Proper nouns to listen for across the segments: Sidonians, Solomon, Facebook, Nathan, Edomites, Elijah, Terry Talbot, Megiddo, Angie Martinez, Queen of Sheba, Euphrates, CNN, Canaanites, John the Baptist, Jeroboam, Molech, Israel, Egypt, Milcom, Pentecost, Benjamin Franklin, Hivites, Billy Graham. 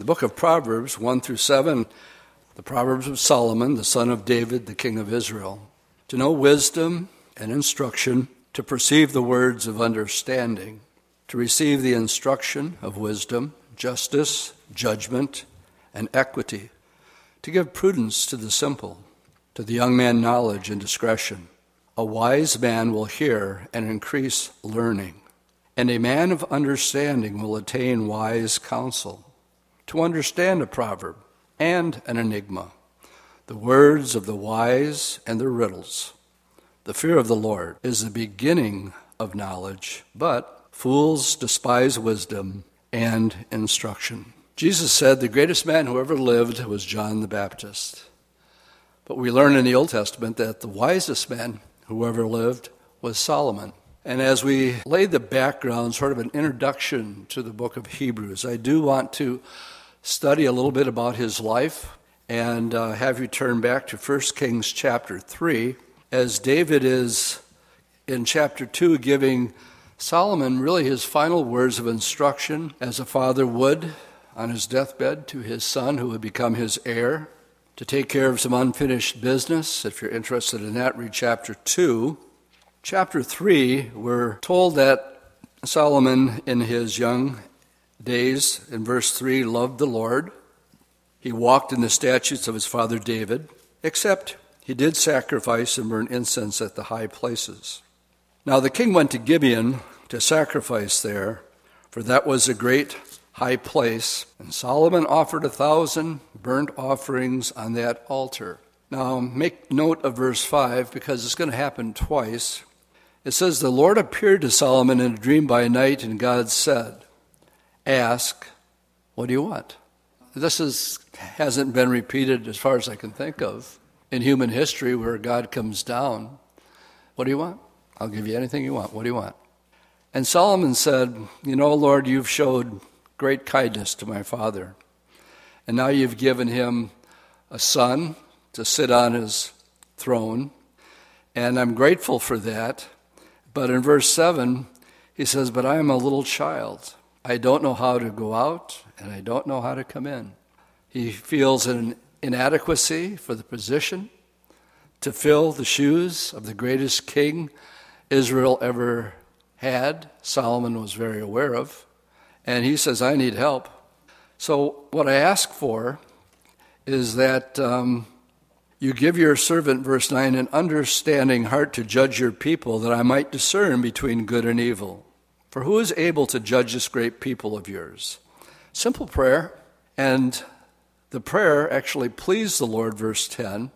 The book of Proverbs 1 through 7, the Proverbs of Solomon, the son of David, the king of Israel. To know wisdom and instruction, to perceive the words of understanding, to receive the instruction of wisdom, justice, judgment, and equity, to give prudence to the simple, to the young man knowledge and discretion. A wise man will hear and increase learning, and a man of understanding will attain wise counsel. To understand a proverb and an enigma, the words of the wise and their riddles. The fear of the Lord is the beginning of knowledge, but fools despise wisdom and instruction. Jesus said the greatest man who ever lived was John the Baptist. But we learn in the Old Testament that the wisest man who ever lived was Solomon. And as we lay the background, sort of an introduction to the book of Hebrews, I do want to study a little bit about his life and have you turn back to 1 Kings chapter 3, as David is in chapter 2 giving Solomon really his final words of instruction as a father would on his deathbed to his son who would become his heir, to take care of some unfinished business. If you're interested in that, read chapter 2. Chapter 3, we're told that Solomon in his young days, in verse 3, loved the Lord. He walked in the statutes of his father David, except he did sacrifice and burn incense at the high places. Now the king went to Gibeon to sacrifice there, for that was a great high place, and Solomon offered 1,000 burnt offerings on that altar. Now make note of verse 5, because it's going to happen twice. It says, the Lord appeared to Solomon in a dream by night, and God said, ask, what do you want? This hasn't been repeated as far as I can think of in human history where God comes down. What do you want? I'll give you anything you want. What do you want? And Solomon said, you know, Lord, you've showed great kindness to my father. And now you've given him a son to sit on his throne. And I'm grateful for that. But in verse 7, he says, but I am a little child. I don't know how to go out, and I don't know how to come in. He feels an inadequacy for the position to fill the shoes of the greatest king Israel ever had, Solomon was very aware of, and he says, I need help. So what I ask for is that you give your servant, verse 9, an understanding heart to judge your people, that I might discern between good and evil. For who is able to judge this great people of yours? Simple prayer, and the prayer actually pleased the Lord, verse 10,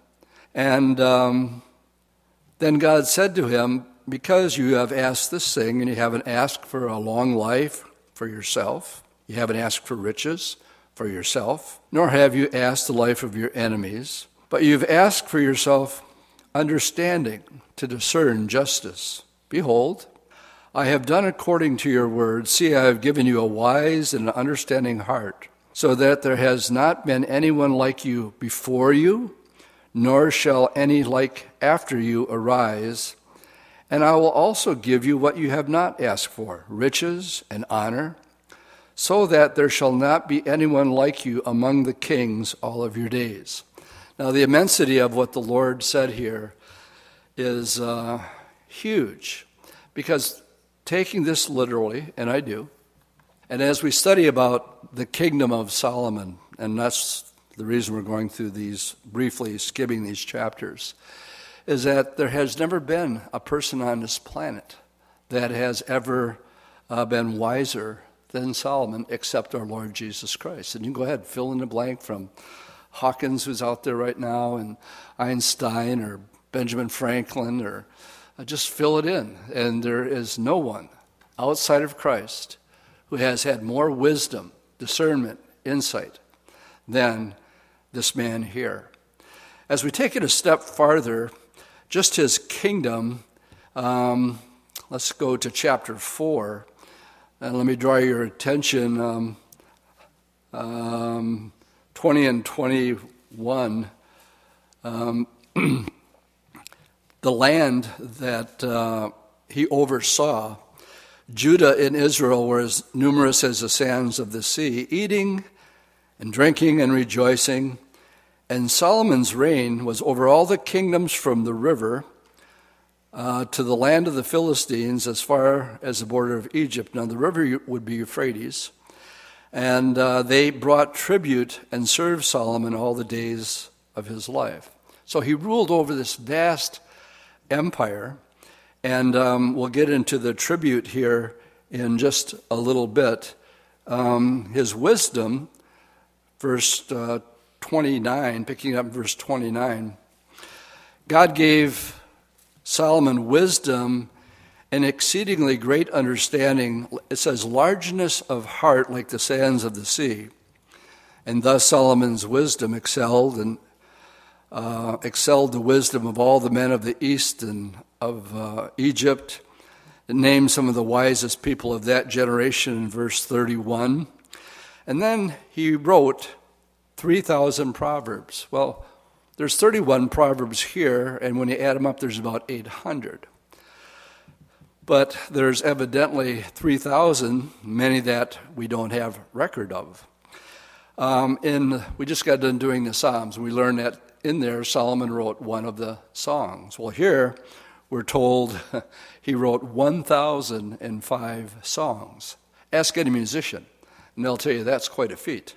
and then God said to him, because you have asked this thing, and you haven't asked for a long life for yourself, you haven't asked for riches for yourself, nor have you asked the life of your enemies, but you've asked for yourself understanding to discern justice. Behold, I have done according to your word. See, I have given you a wise and an understanding heart, so that there has not been anyone like you before you, nor shall any like after you arise. And I will also give you what you have not asked for, riches and honor, so that there shall not be anyone like you among the kings all of your days. Now, the immensity of what the Lord said here is huge, because taking this literally, and I do, and as we study about the kingdom of Solomon, and that's the reason we're going through these, briefly skimming these chapters, is that there has never been a person on this planet that has ever been wiser than Solomon except our Lord Jesus Christ. And you can go ahead, fill in the blank from Hawkins, who's out there right now, and Einstein or Benjamin Franklin, or just fill it in. And there is no one outside of Christ who has had more wisdom, discernment, insight than this man here. As we take it a step farther, just his kingdom, let's go to chapter 4, and let me draw your attention, 20 and 21, the land that he oversaw. Judah and Israel were as numerous as the sands of the sea, eating and drinking and rejoicing. And Solomon's reign was over all the kingdoms from the river to the land of the Philistines as far as the border of Egypt. Now the river would be Euphrates. And they brought tribute and served Solomon all the days of his life. So he ruled over this vast empire. And we'll get into the tribute here in just a little bit. His wisdom, verse 29, picking up verse 29, God gave Solomon wisdom and exceedingly great understanding. It says, largeness of heart like the sands of the sea. And thus Solomon's wisdom excelled and excelled the wisdom of all the men of the east and of Egypt. It names some of the wisest people of that generation in verse 31. And then he wrote 3,000 proverbs. Well, there's 31 proverbs here, and when you add them up, there's about 800. But there's evidently 3,000, many that we don't have record of. We just got done doing the Psalms. We learned that in there, Solomon wrote one of the songs. Well, here we're told he wrote 1,005 songs. Ask any musician, and they'll tell you that's quite a feat.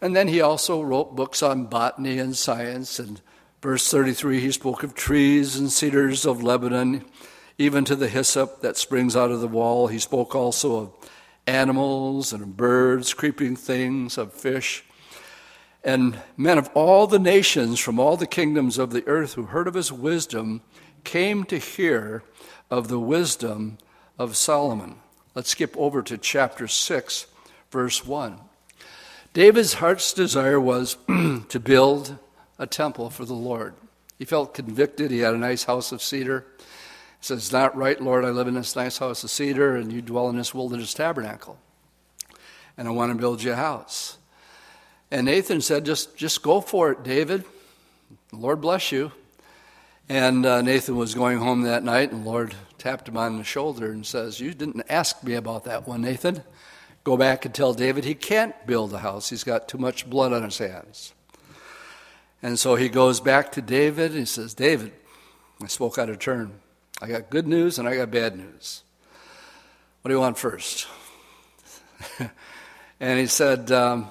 And then he also wrote books on botany and science. And verse 33, he spoke of trees and cedars of Lebanon, even to the hyssop that springs out of the wall. He spoke also of animals and of birds, creeping things, of fish. And men of all the nations from all the kingdoms of the earth who heard of his wisdom came to hear of the wisdom of Solomon. Let's skip over to chapter 6, verse 1. David's heart's desire was to build a temple for the Lord. He felt convicted. He had a nice house of cedar. He says, it's not right, Lord, I live in this nice house of cedar, and you dwell in this wilderness tabernacle. And I want to build you a house. And Nathan said, just go for it, David. The Lord bless you. And Nathan was going home that night, and the Lord tapped him on the shoulder and says, you didn't ask me about that one, Nathan. Go back and tell David he can't build a house. He's got too much blood on his hands. And so he goes back to David and he says, David, I spoke out of turn. I got good news and I got bad news. What do you want first? And he said, the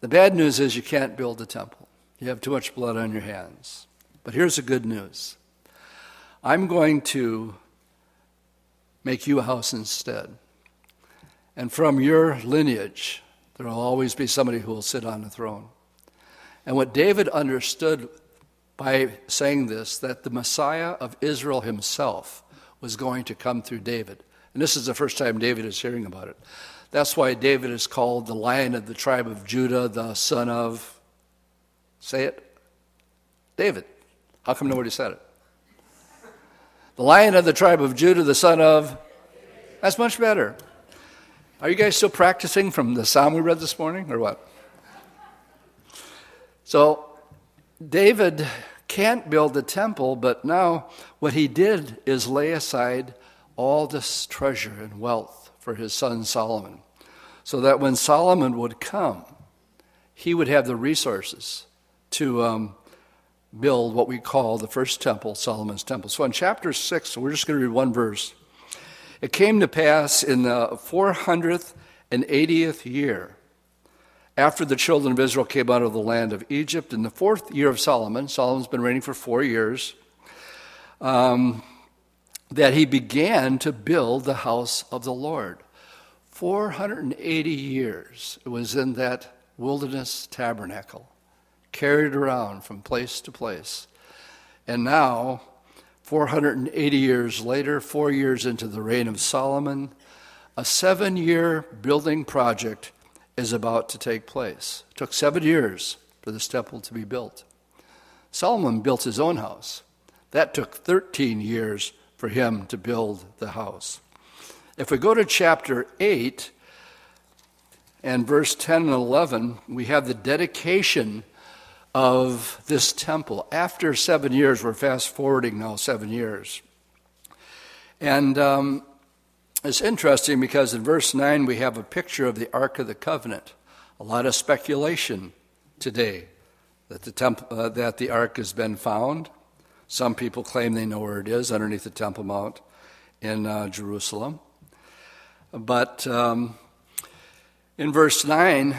bad news is you can't build the temple. You have too much blood on your hands. But here's the good news. I'm going to make you a house instead. And from your lineage, there will always be somebody who will sit on the throne. And what David understood by saying this, that the Messiah of Israel himself was going to come through David. And this is the first time David is hearing about it. That's why David is called the Lion of the tribe of Judah, the son of, say it, David. How come nobody said it? The Lion of the tribe of Judah, the son of, that's much better. Are you guys still practicing from the psalm we read this morning or what? So David can't build the temple, but now what he did is lay aside all this treasure and wealth for his son Solomon, so that when Solomon would come, he would have the resources to build what we call the first temple, Solomon's temple. So in chapter 6, we're just going to read one verse. It came to pass in the 480th year, after the children of Israel came out of the land of Egypt, in the fourth year of Solomon, Solomon's been reigning for 4 years, that he began to build the house of the Lord. 480 years it was in that wilderness tabernacle, carried around from place to place. And now, 480 years later, 4 years into the reign of Solomon, a 7-year building project is about to take place. It took 7 years for this temple to be built. Solomon built his own house. That took 13 years for him to build the house. If we go to chapter 8 and verse 10 and 11, we have the dedication of this temple. After 7 years, we're fast forwarding now 7 years. And It's interesting because in verse 9 we have a picture of the Ark of the Covenant. A lot of speculation today that the Ark has been found. Some people claim they know where it is, underneath the Temple Mount in Jerusalem. But in verse 9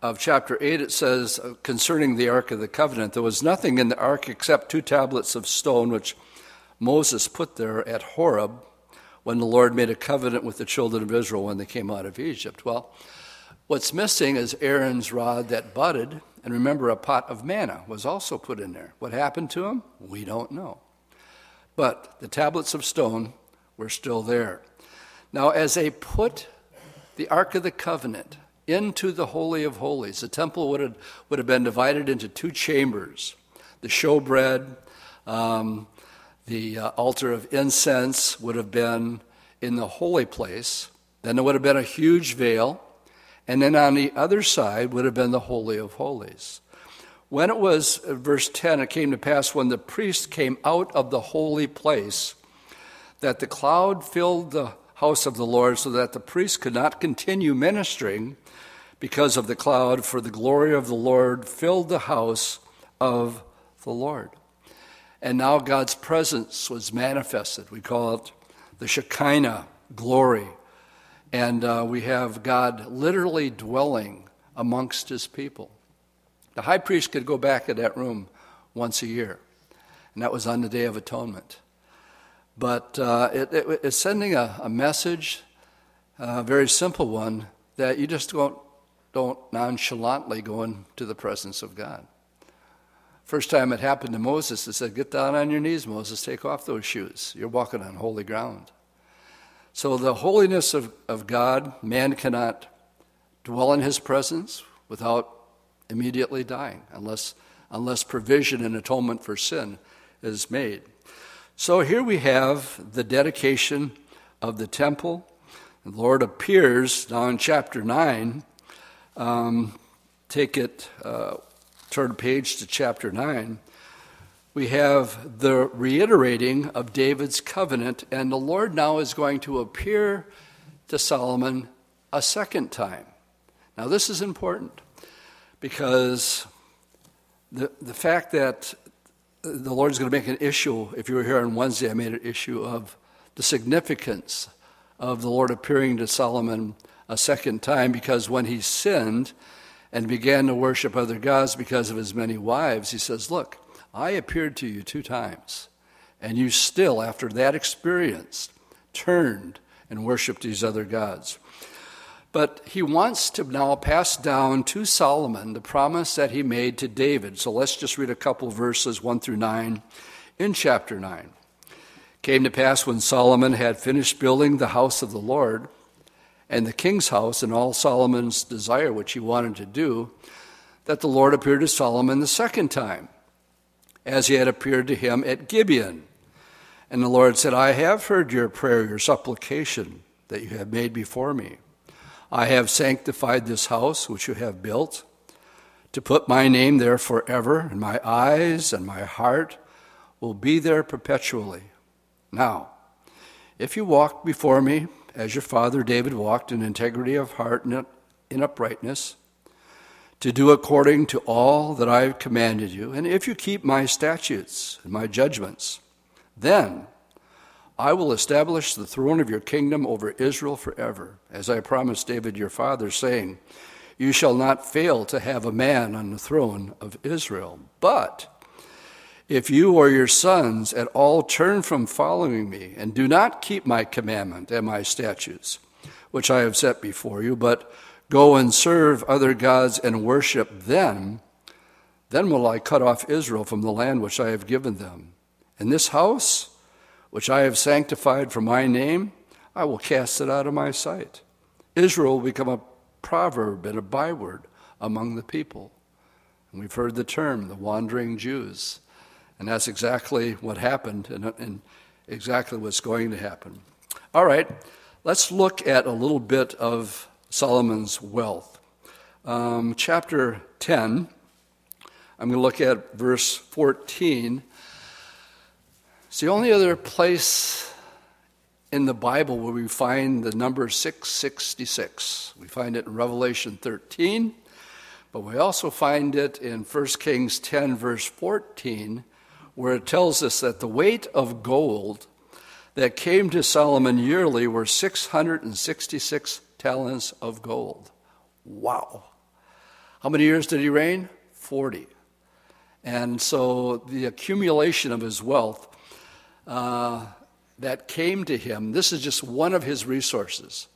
of chapter 8, it says, concerning the Ark of the Covenant, there was nothing in the Ark except 2 tablets of stone, which Moses put there at Horeb when the Lord made a covenant with the children of Israel when they came out of Egypt. Well, what's missing is Aaron's rod that budded, and remember a pot of manna was also put in there. What happened to him? We don't know. But the tablets of stone were still there. Now, as they put the Ark of the Covenant into the Holy of Holies, the temple would have been divided into 2 chambers, the showbread, the altar of incense would have been in the holy place. Then there would have been a huge veil. And then on the other side would have been the Holy of Holies. When it was, verse 10, it came to pass when the priest came out of the holy place, that the cloud filled the house of the Lord so that the priest could not continue ministering because of the cloud, for the glory of the Lord filled the house of the Lord. And now God's presence was manifested. We call it the Shekinah glory. And we have God literally dwelling amongst his people. The high priest could go back to that room once a year. And that was on the Day of Atonement. But it's sending a message, a very simple one, that you just don't nonchalantly go into the presence of God. First time it happened to Moses, it said, get down on your knees, Moses, take off those shoes. You're walking on holy ground. So the holiness of God, man cannot dwell in his presence without immediately dying, unless provision and atonement for sin is made. So here we have the dedication of the temple. The Lord appears now in chapter 9. Turn page to chapter 9, we have the reiterating of David's covenant, and the Lord now is going to appear to Solomon a second time. Now this is important because the fact that the Lord's going to make an issue, if you were here on Wednesday, I made an issue of the significance of the Lord appearing to Solomon a second time, because when he sinned and began to worship other gods because of his many wives, he says, look, I appeared to you 2 times, and you still, after that experience, turned and worshiped these other gods. But he wants to now pass down to Solomon the promise that he made to David. So let's just read a couple of verses, 1 through 9, in chapter 9. Came to pass when Solomon had finished building the house of the Lord, and the king's house, and all Solomon's desire, which he wanted to do, that the Lord appeared to Solomon the second time, as he had appeared to him at Gibeon. And the Lord said, I have heard your prayer, your supplication that you have made before me. I have sanctified this house which you have built, to put my name there forever, and my eyes and my heart will be there perpetually. Now, if you walk before me, as your father David walked, in integrity of heart and in uprightness, to do according to all that I have commanded you, and if you keep my statutes and my judgments, then I will establish the throne of your kingdom over Israel forever, as I promised David your father, saying, you shall not fail to have a man on the throne of Israel. But if you or your sons at all turn from following me and do not keep my commandment and my statutes, which I have set before you, but go and serve other gods and worship them, then will I cut off Israel from the land which I have given them. And this house, which I have sanctified for my name, I will cast it out of my sight. Israel will become a proverb and a byword among the people. And we've heard the term, the wandering Jews. And that's exactly what happened and exactly what's going to happen. All right, let's look at a little bit of Solomon's wealth. Chapter 10, I'm going to look at verse 14. It's the only other place in the Bible where we find the number 666. We find it in Revelation 13, but we also find it in 1 Kings 10, verse 14, where it tells us that the weight of gold that came to Solomon yearly were 666 talents of gold. Wow. How many years did he reign? 40. And so the accumulation of his wealth that came to him, this is just one of his resources.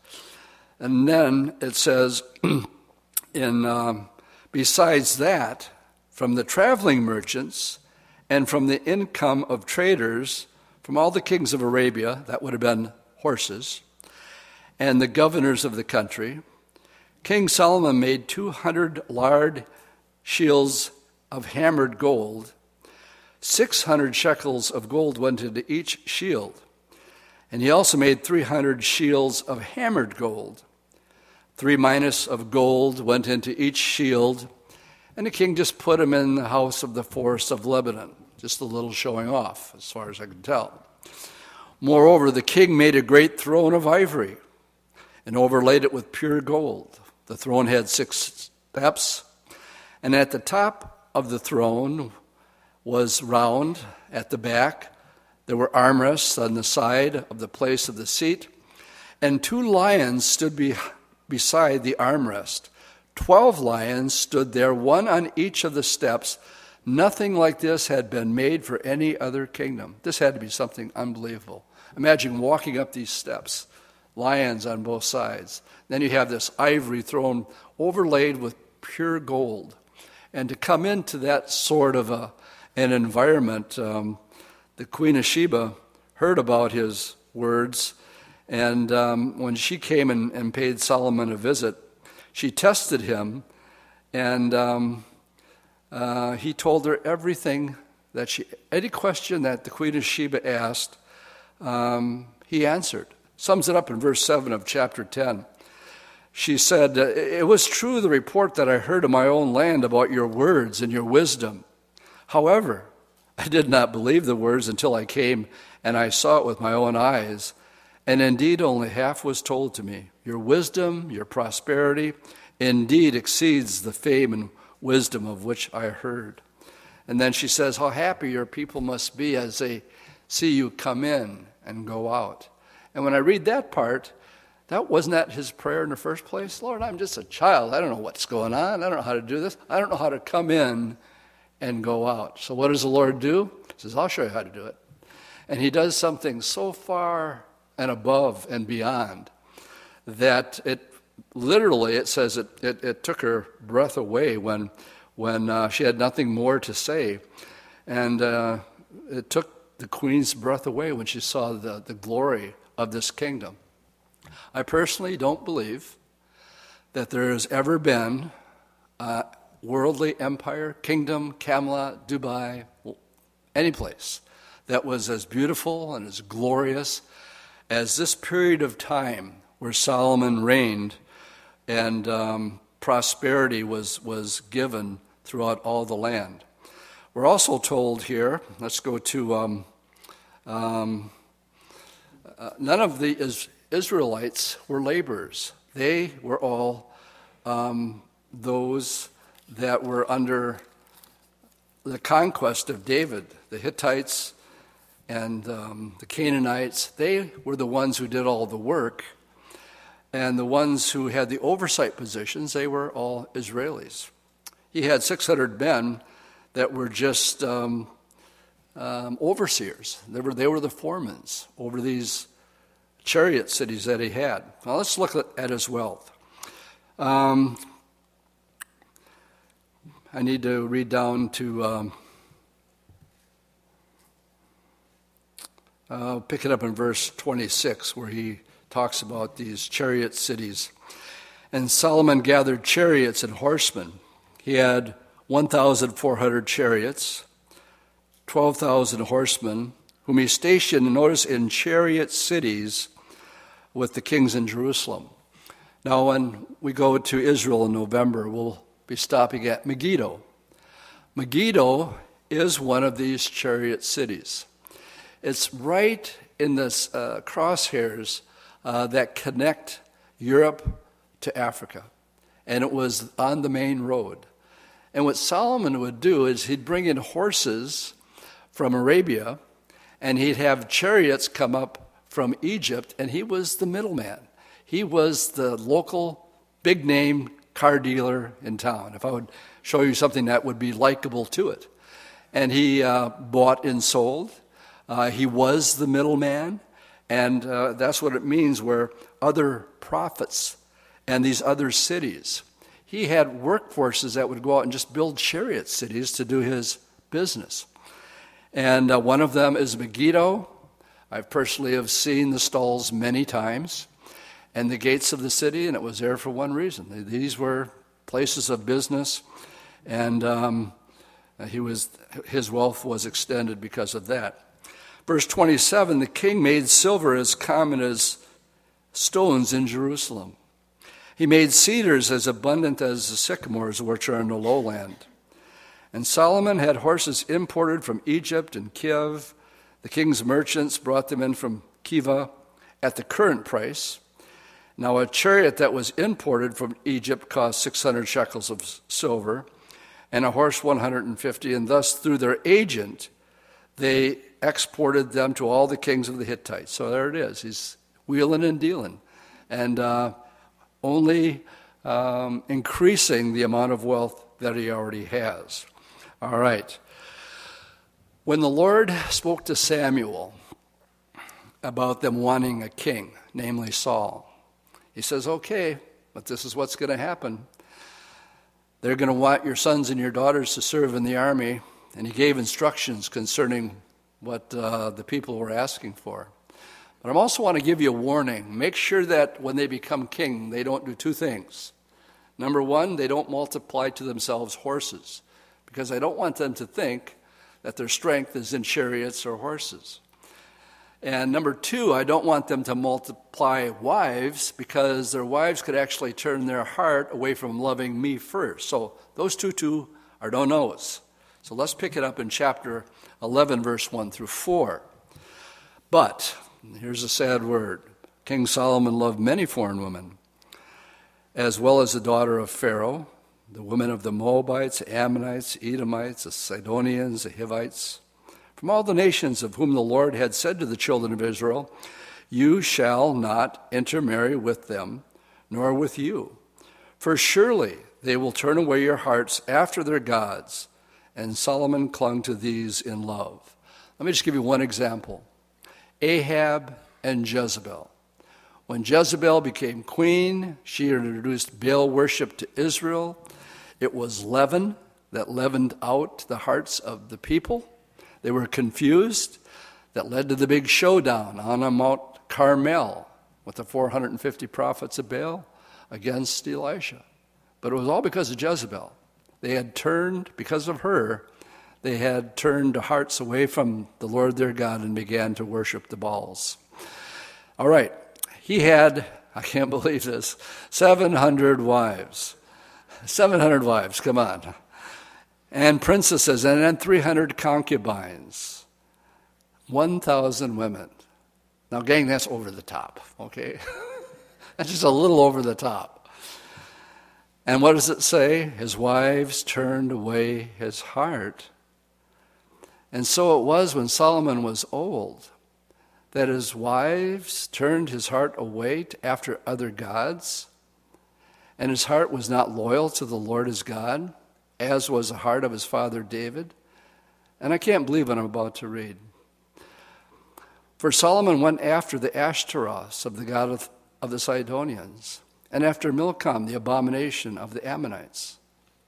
And then it says, besides that, from the traveling merchants and from the income of traders, from all the kings of Arabia, that would have been horses, and the governors of the country, King Solomon made 200 large shields of hammered gold. 600 shekels of gold went into each shield. And he also made 300 shields of hammered gold. 3 minas of gold went into each shield. And the king just put them in the house of the forest of Lebanon. Just a little showing off, as far as I can tell. Moreover, the king made a great throne of ivory and overlaid it with pure gold. The throne had 6 steps, and at the top of the throne was round. At the back, there were armrests on the side of the place of the seat, and 2 lions stood beside the armrest. 12 lions stood there, one on each of the steps. Nothing like this had been made for any other kingdom. This had to be something unbelievable. Imagine walking up these steps, lions on both sides. Then you have this ivory throne overlaid with pure gold. And to come into that sort of an environment, the Queen of Sheba heard about his words, and when she came and paid Solomon a visit, she tested him, and he told her everything that any question that the Queen of Sheba asked, he answered. Sums it up in verse 7 of chapter 10. She said, "It was true, the report that I heard in my own land about your words and your wisdom. However, I did not believe the words until I came and I saw it with my own eyes. And indeed, only half was told to me. Your wisdom, your prosperity, indeed exceeds the fame and wisdom of which I heard." And then she says, "How happy your people must be as they see you come in and go out." And when I read that part, wasn't that his prayer in the first place? Lord, I'm just a child. I don't know what's going on. I don't know how to do this. I don't know how to come in and go out. So what does the Lord do? He says, I'll show you how to do it. And he does something so far and above and beyond that it took her breath away when she had nothing more to say. And it took the queen's breath away when she saw the glory of this kingdom. I personally don't believe that there has ever been a worldly empire, kingdom, Camelot, Dubai, any place that was as beautiful and as glorious as this period of time where Solomon reigned. And prosperity was given throughout all the land. We're also told here, let's go to, none of the Israelites were laborers. They were all those that were under the conquest of David, the Hittites and the Canaanites. They were the ones who did all the work. And the ones who had the oversight positions, they were all Israelis. He had 600 men that were just overseers. They were the foremen over these chariot cities that he had. Now let's look at his wealth. I need to read down to, pick it up in verse 26 where he talks about these chariot cities. And Solomon gathered chariots and horsemen. He had 1,400 chariots, 12,000 horsemen, whom he stationed, notice, in chariot cities with the kings in Jerusalem. Now, when we go to Israel in November, we'll be stopping at Megiddo. Megiddo is one of these chariot cities. It's right in the crosshairs that connect Europe to Africa. And it was on the main road. And what Solomon would do is he'd bring in horses from Arabia, and he'd have chariots come up from Egypt, and he was the middleman. He was the local big-name car dealer in town. If I would show you something that would be likable to it. And he bought and sold. He was the middleman, and that's what it means where other prophets and these other cities. He had workforces that would go out and just build chariot cities to do his business. And one of them is Megiddo. I personally have seen the stalls many times and the gates of the city, and it was there for one reason. These were places of business, and his wealth was extended because of that. Verse 27, the king made silver as common as stones in Jerusalem. He made cedars as abundant as the sycamores which are in the lowland. And Solomon had horses imported from Egypt and Kiev. The king's merchants brought them in from Kiva at the current price. Now a chariot that was imported from Egypt cost 600 shekels of silver, and a horse 150, and thus through their agent they exported them to all the kings of the Hittites. So there it is. He's wheeling and dealing, and only increasing the amount of wealth that he already has. All right. When the Lord spoke to Samuel about them wanting a king, namely Saul, he says, okay, but this is what's going to happen. They're going to want your sons and your daughters to serve in the army. And he gave instructions concerning what the people were asking for. But I also want to give you a warning. Make sure that when they become king, they don't do two things. Number one, they don't multiply to themselves horses, because I don't want them to think that their strength is in chariots or horses. And number two, I don't want them to multiply wives, because their wives could actually turn their heart away from loving me first. So those two are no-nos. So let's pick it up in chapter 11, verse 1 through 4. But, here's a sad word, King Solomon loved many foreign women, as well as the daughter of Pharaoh, the women of the Moabites, Ammonites, Edomites, the Sidonians, the Hivites, from all the nations of whom the Lord had said to the children of Israel, you shall not intermarry with them, nor with you. For surely they will turn away your hearts after their gods. And Solomon clung to these in love. Let me just give you one example. Ahab and Jezebel. When Jezebel became queen, she introduced Baal worship to Israel. It was leaven that leavened out the hearts of the people. They were confused. That led to the big showdown on Mount Carmel with the 450 prophets of Baal against Elijah. But it was all because of Jezebel. They had turned, because of her, they had turned hearts away from the Lord their God and began to worship the Baals. All right. He had, I can't believe this, 700 wives. 700 wives, come on. And princesses, and then 300 concubines. 1,000 women. Now, gang, that's over the top, okay? That's just a little over the top. And what does it say? His wives turned away his heart. And so it was when Solomon was old, that his wives turned his heart away after other gods, and his heart was not loyal to the Lord his God, as was the heart of his father David. And I can't believe what I'm about to read. For Solomon went after the Ashtaros of the god of the Sidonians, and after Milcom, the abomination of the Ammonites.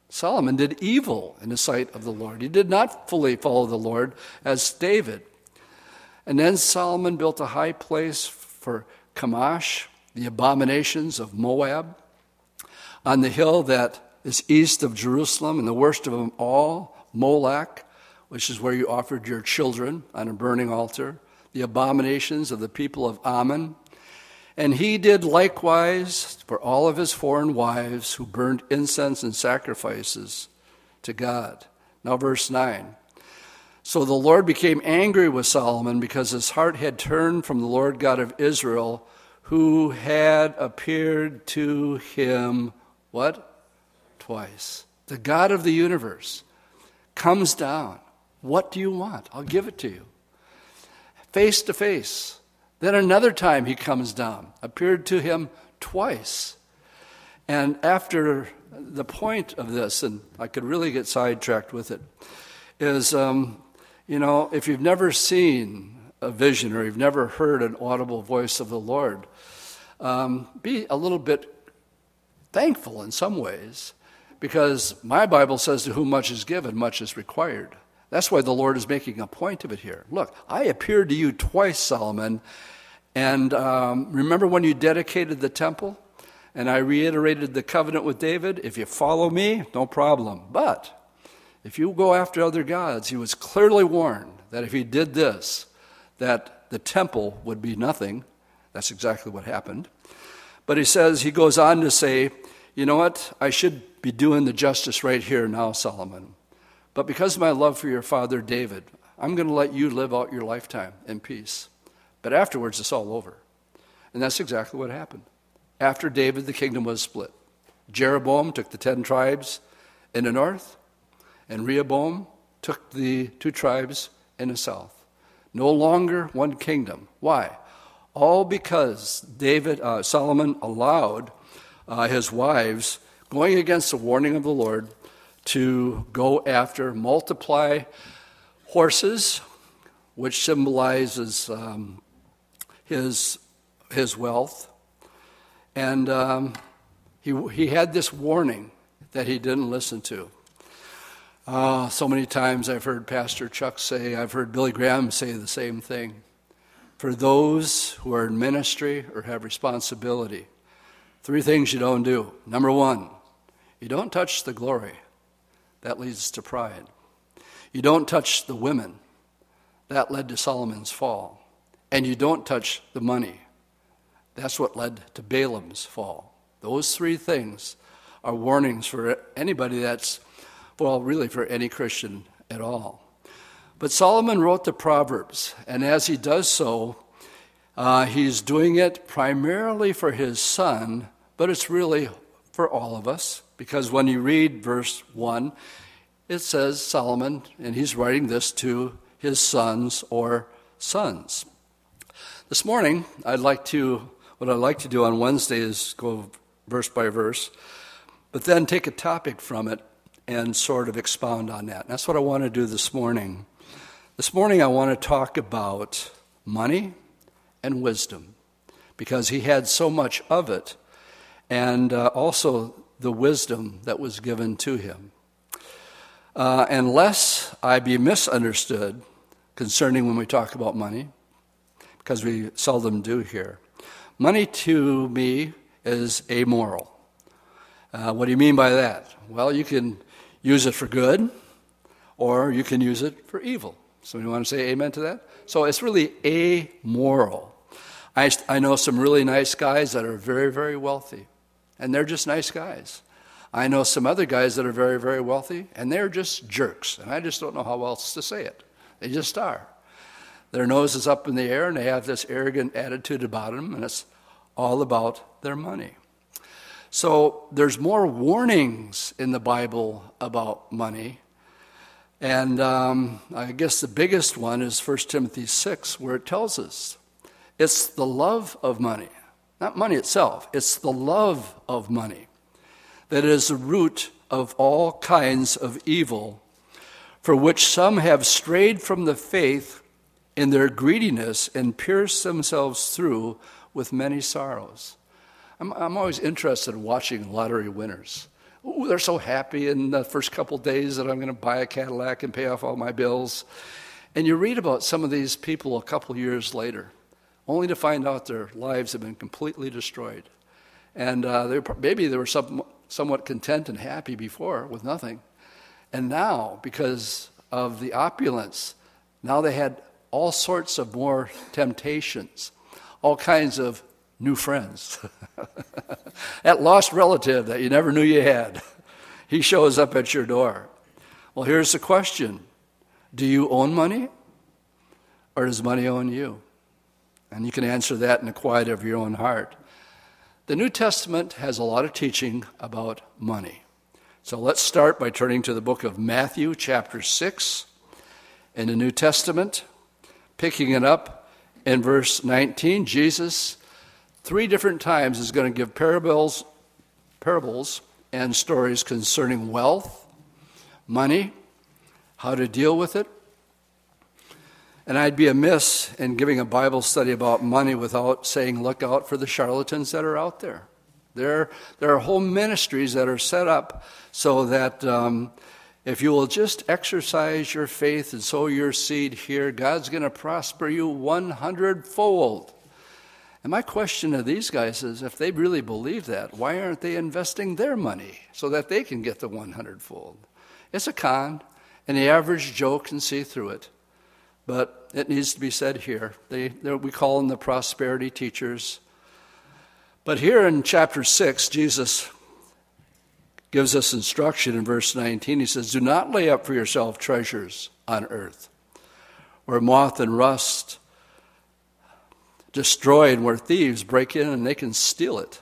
Solomon did evil in the sight of the Lord. He did not fully follow the Lord as David. And then Solomon built a high place for Chemosh, the abominations of Moab, on the hill that is east of Jerusalem, and the worst of them all, Molech, which is where you offered your children on a burning altar, the abominations of the people of Ammon. And he did likewise for all of his foreign wives who burned incense and sacrifices to God. Now verse 9. So the Lord became angry with Solomon because his heart had turned from the Lord God of Israel, who had appeared to him, what? Twice. The God of the universe comes down. What do you want? I'll give it to you. Face to face. Then another time he comes down, appeared to him twice. And after the point of this, and I could really get sidetracked with it, is, if you've never seen a vision or you've never heard an audible voice of the Lord, be a little bit thankful in some ways, because my Bible says to whom much is given, much is required. That's why the Lord is making a point of it here. Look, I appeared to you twice, Solomon, and remember when you dedicated the temple? And I reiterated the covenant with David, if you follow me, no problem. But if you go after other gods, he was clearly warned that if he did this, that the temple would be nothing. That's exactly what happened. But he goes on to say, you know what? I should be doing the justice right here now, Solomon. But because of my love for your father, David, I'm going to let you live out your lifetime in peace. But afterwards, it's all over. And that's exactly what happened. After David, the kingdom was split. Jeroboam took the 10 tribes in the north, and Rehoboam took the 2 tribes in the south. No longer one kingdom. Why? All because Solomon allowed his wives, going against the warning of the Lord, to go after, multiply horses, which symbolizes his wealth. And he had this warning that he didn't listen to. So many times I've heard Pastor Chuck say, I've heard Billy Graham say the same thing. For those who are in ministry or have responsibility, 3 things you don't do. Number 1, you don't touch the glory. That leads to pride. You don't touch the women. That led to Solomon's fall. And you don't touch the money. That's what led to Balaam's fall. Those 3 things are warnings for anybody really for any Christian at all. But Solomon wrote the Proverbs, and as he does so, he's doing it primarily for his son, but it's really for all of us, because when you read verse 1, it says Solomon, and he's writing this to his sons or sons. This morning, What I like to do on Wednesday is go verse by verse, but then take a topic from it and sort of expound on that. And that's what I want to do this morning. This morning I want to talk about money and wisdom, because he had so much of it, and also the wisdom that was given to him. Unless I be misunderstood concerning when we talk about money, because we seldom do here. Money to me is amoral. What do you mean by that? Well, you can use it for good, or you can use it for evil. Somebody want to say amen to that? So it's really amoral. I know some really nice guys that are very, very wealthy, and they're just nice guys. I know some other guys that are very, very wealthy, and they're just jerks, and I just don't know how else to say it. They just are. Their nose is up in the air, and they have this arrogant attitude about them, and it's all about their money. So there's more warnings in the Bible about money, and I guess the biggest one is 1 Timothy 6, where it tells us it's the love of money, not money itself. It's the love of money that is the root of all kinds of evil, for which some have strayed from the faith in their greediness, and pierce themselves through with many sorrows. I'm always interested in watching lottery winners. Ooh, they're so happy in the first couple days that I'm going to buy a Cadillac and pay off all my bills. And you read about some of these people a couple years later, only to find out their lives have been completely destroyed. And maybe they were somewhat content and happy before with nothing. And now, because of the opulence, now they had all sorts of more temptations, all kinds of new friends. That lost relative that you never knew you had, he shows up at your door. Well, here's the question. Do you own money? Or does money own you? And you can answer that in the quiet of your own heart. The New Testament has a lot of teaching about money. So let's start by turning to the book of Matthew, chapter 6, in the New Testament, picking it up in verse 19. Jesus, three different times, is going to give parables and stories concerning wealth, money, how to deal with it. And I'd be amiss in giving a Bible study about money without saying, look out for the charlatans that are out there. There are whole ministries that are set up so that if you will just exercise your faith and sow your seed here, God's going to prosper you 100-fold. And my question to these guys is, if they really believe that, why aren't they investing their money so that they can get the 100-fold? It's a con, and the average Joe can see through it. But it needs to be said here. We call them the prosperity teachers. But here in chapter 6, Jesus gives us instruction in verse 19. He says, do not lay up for yourself treasures on earth, where moth and rust destroy and where thieves break in and they can steal it.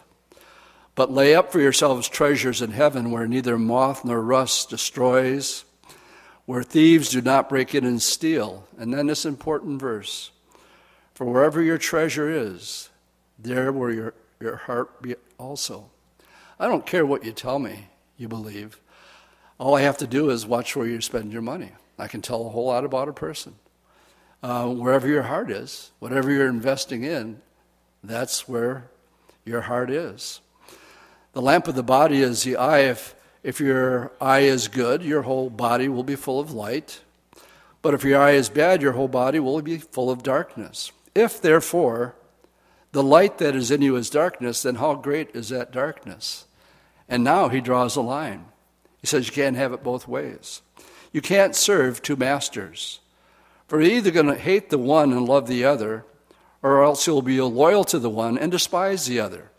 But lay up for yourselves treasures in heaven, where neither moth nor rust destroys, where thieves do not break in and steal. And then this important verse, for wherever your treasure is, there will your heart be also. I don't care what you tell me you believe. All I have to do is watch where you spend your money. I can tell a whole lot about a person. Wherever your heart is, whatever you're investing in, that's where your heart is. The lamp of the body is the eye. If your eye is good, your whole body will be full of light. But if your eye is bad, your whole body will be full of darkness. If, therefore, the light that is in you is darkness, then how great is that darkness? And now he draws a line. He says you can't have it both ways. You can't serve two masters. For you're either going to hate the one and love the other, or else you'll be loyal to the one and despise the other.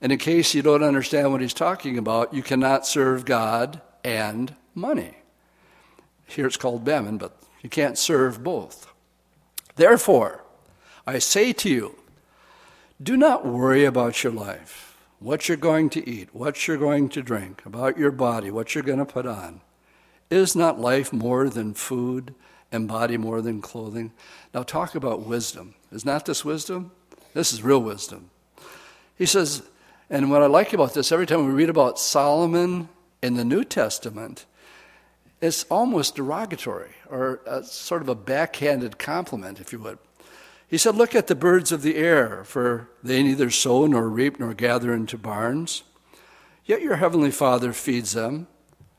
And in case you don't understand what he's talking about, you cannot serve God and money. Here it's called mammon, but you can't serve both. Therefore, I say to you, do not worry about your life, what you're going to eat, what you're going to drink, about your body, what you're going to put on. Is not life more than food and body more than clothing? Now talk about wisdom. Is not this wisdom? This is real wisdom. He says, and what I like about this, every time we read about Solomon in the New Testament, it's almost derogatory or sort of a backhanded compliment, if you would. He said, look at the birds of the air, for they neither sow nor reap nor gather into barns. Yet your heavenly Father feeds them.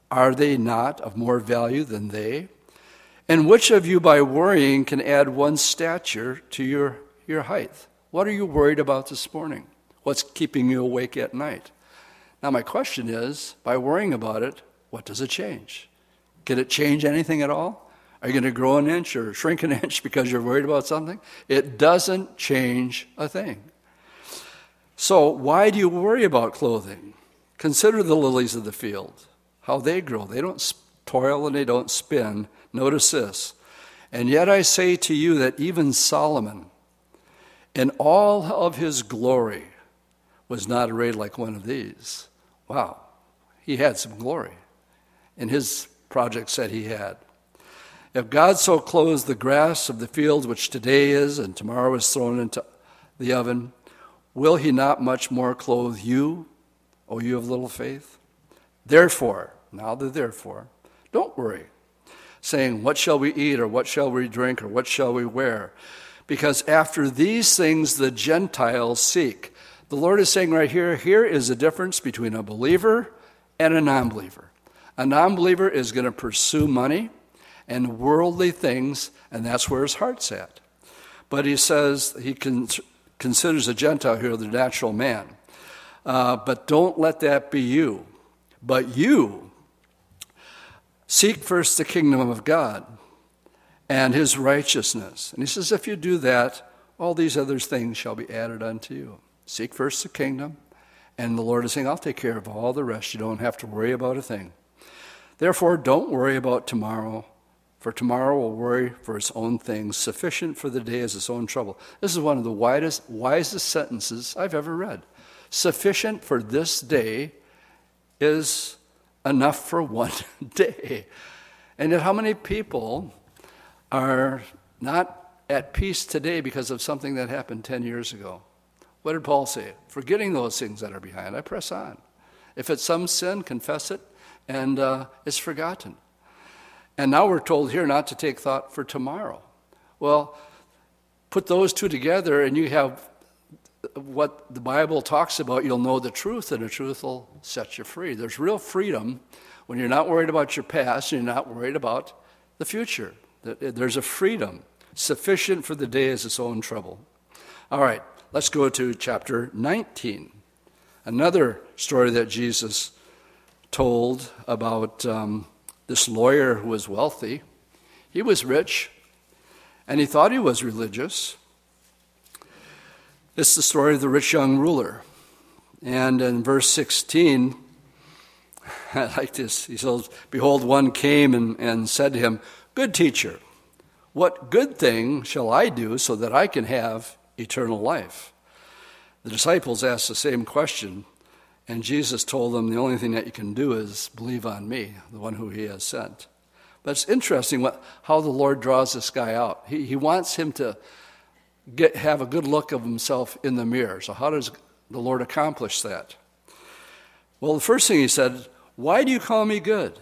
Are they not of more value than they? And which of you by worrying can add one stature to your height? What are you worried about this morning? What's keeping you awake at night? Now my question is, by worrying about it, what does it change? Can it change anything at all? Are you going to grow an inch or shrink an inch because you're worried about something? It doesn't change a thing. So why do you worry about clothing? Consider the lilies of the field, how they grow. They don't toil and they don't spin. Notice this. And yet I say to you that even Solomon, in all of his glory, was not arrayed like one of these. Wow, he had some glory in his projects that he had. If God so clothes the grass of the field, which today is and tomorrow is thrown into the oven, will he not much more clothe you, O you of little faith? Therefore, now the therefore, don't worry, saying, what shall we eat, or what shall we drink, or what shall we wear? Because after these things the Gentiles seek. The Lord is saying right here, here is the difference between a believer and a non-believer. A non-believer is going to pursue money and worldly things, and that's where his heart's at. But he says he considers a Gentile here the natural man. But don't let that be you. But you seek first the kingdom of God and his righteousness. And he says, if you do that, all these other things shall be added unto you. Seek first the kingdom, and the Lord is saying, I'll take care of all the rest. You don't have to worry about a thing. Therefore, don't worry about tomorrow, For tomorrow will worry for its own things. Sufficient for the day is its own trouble. This is one of the wisest sentences I've ever read. Sufficient for this day is enough for one day. And yet how many people are not at peace today because of something that happened 10 years ago? What did Paul say? Forgetting those things that are behind, I press on. If it's some sin, confess it, and it's forgotten. And now we're told here not to take thought for tomorrow. Well, put those two together and you have what the Bible talks about. You'll know the truth and the truth will set you free. There's real freedom when you're not worried about your past and you're not worried about the future. There's a freedom. Sufficient for the day is its own trouble. All right, let's go to chapter 19. Another story that Jesus told about this lawyer who was wealthy. He was rich, and he thought he was religious. It's the story of the rich young ruler. And in verse 16, I like this. He says, "Behold, one came and said to him, 'Good teacher, what good thing shall I do so that I can have eternal life?'" The disciples asked the same question. And Jesus told them, the only thing that you can do is believe on me, the one who he has sent. But it's interesting how the Lord draws this guy out. He wants him to have a good look of himself in the mirror. So how does the Lord accomplish that? Well, the first thing he said, "Why do you call me good?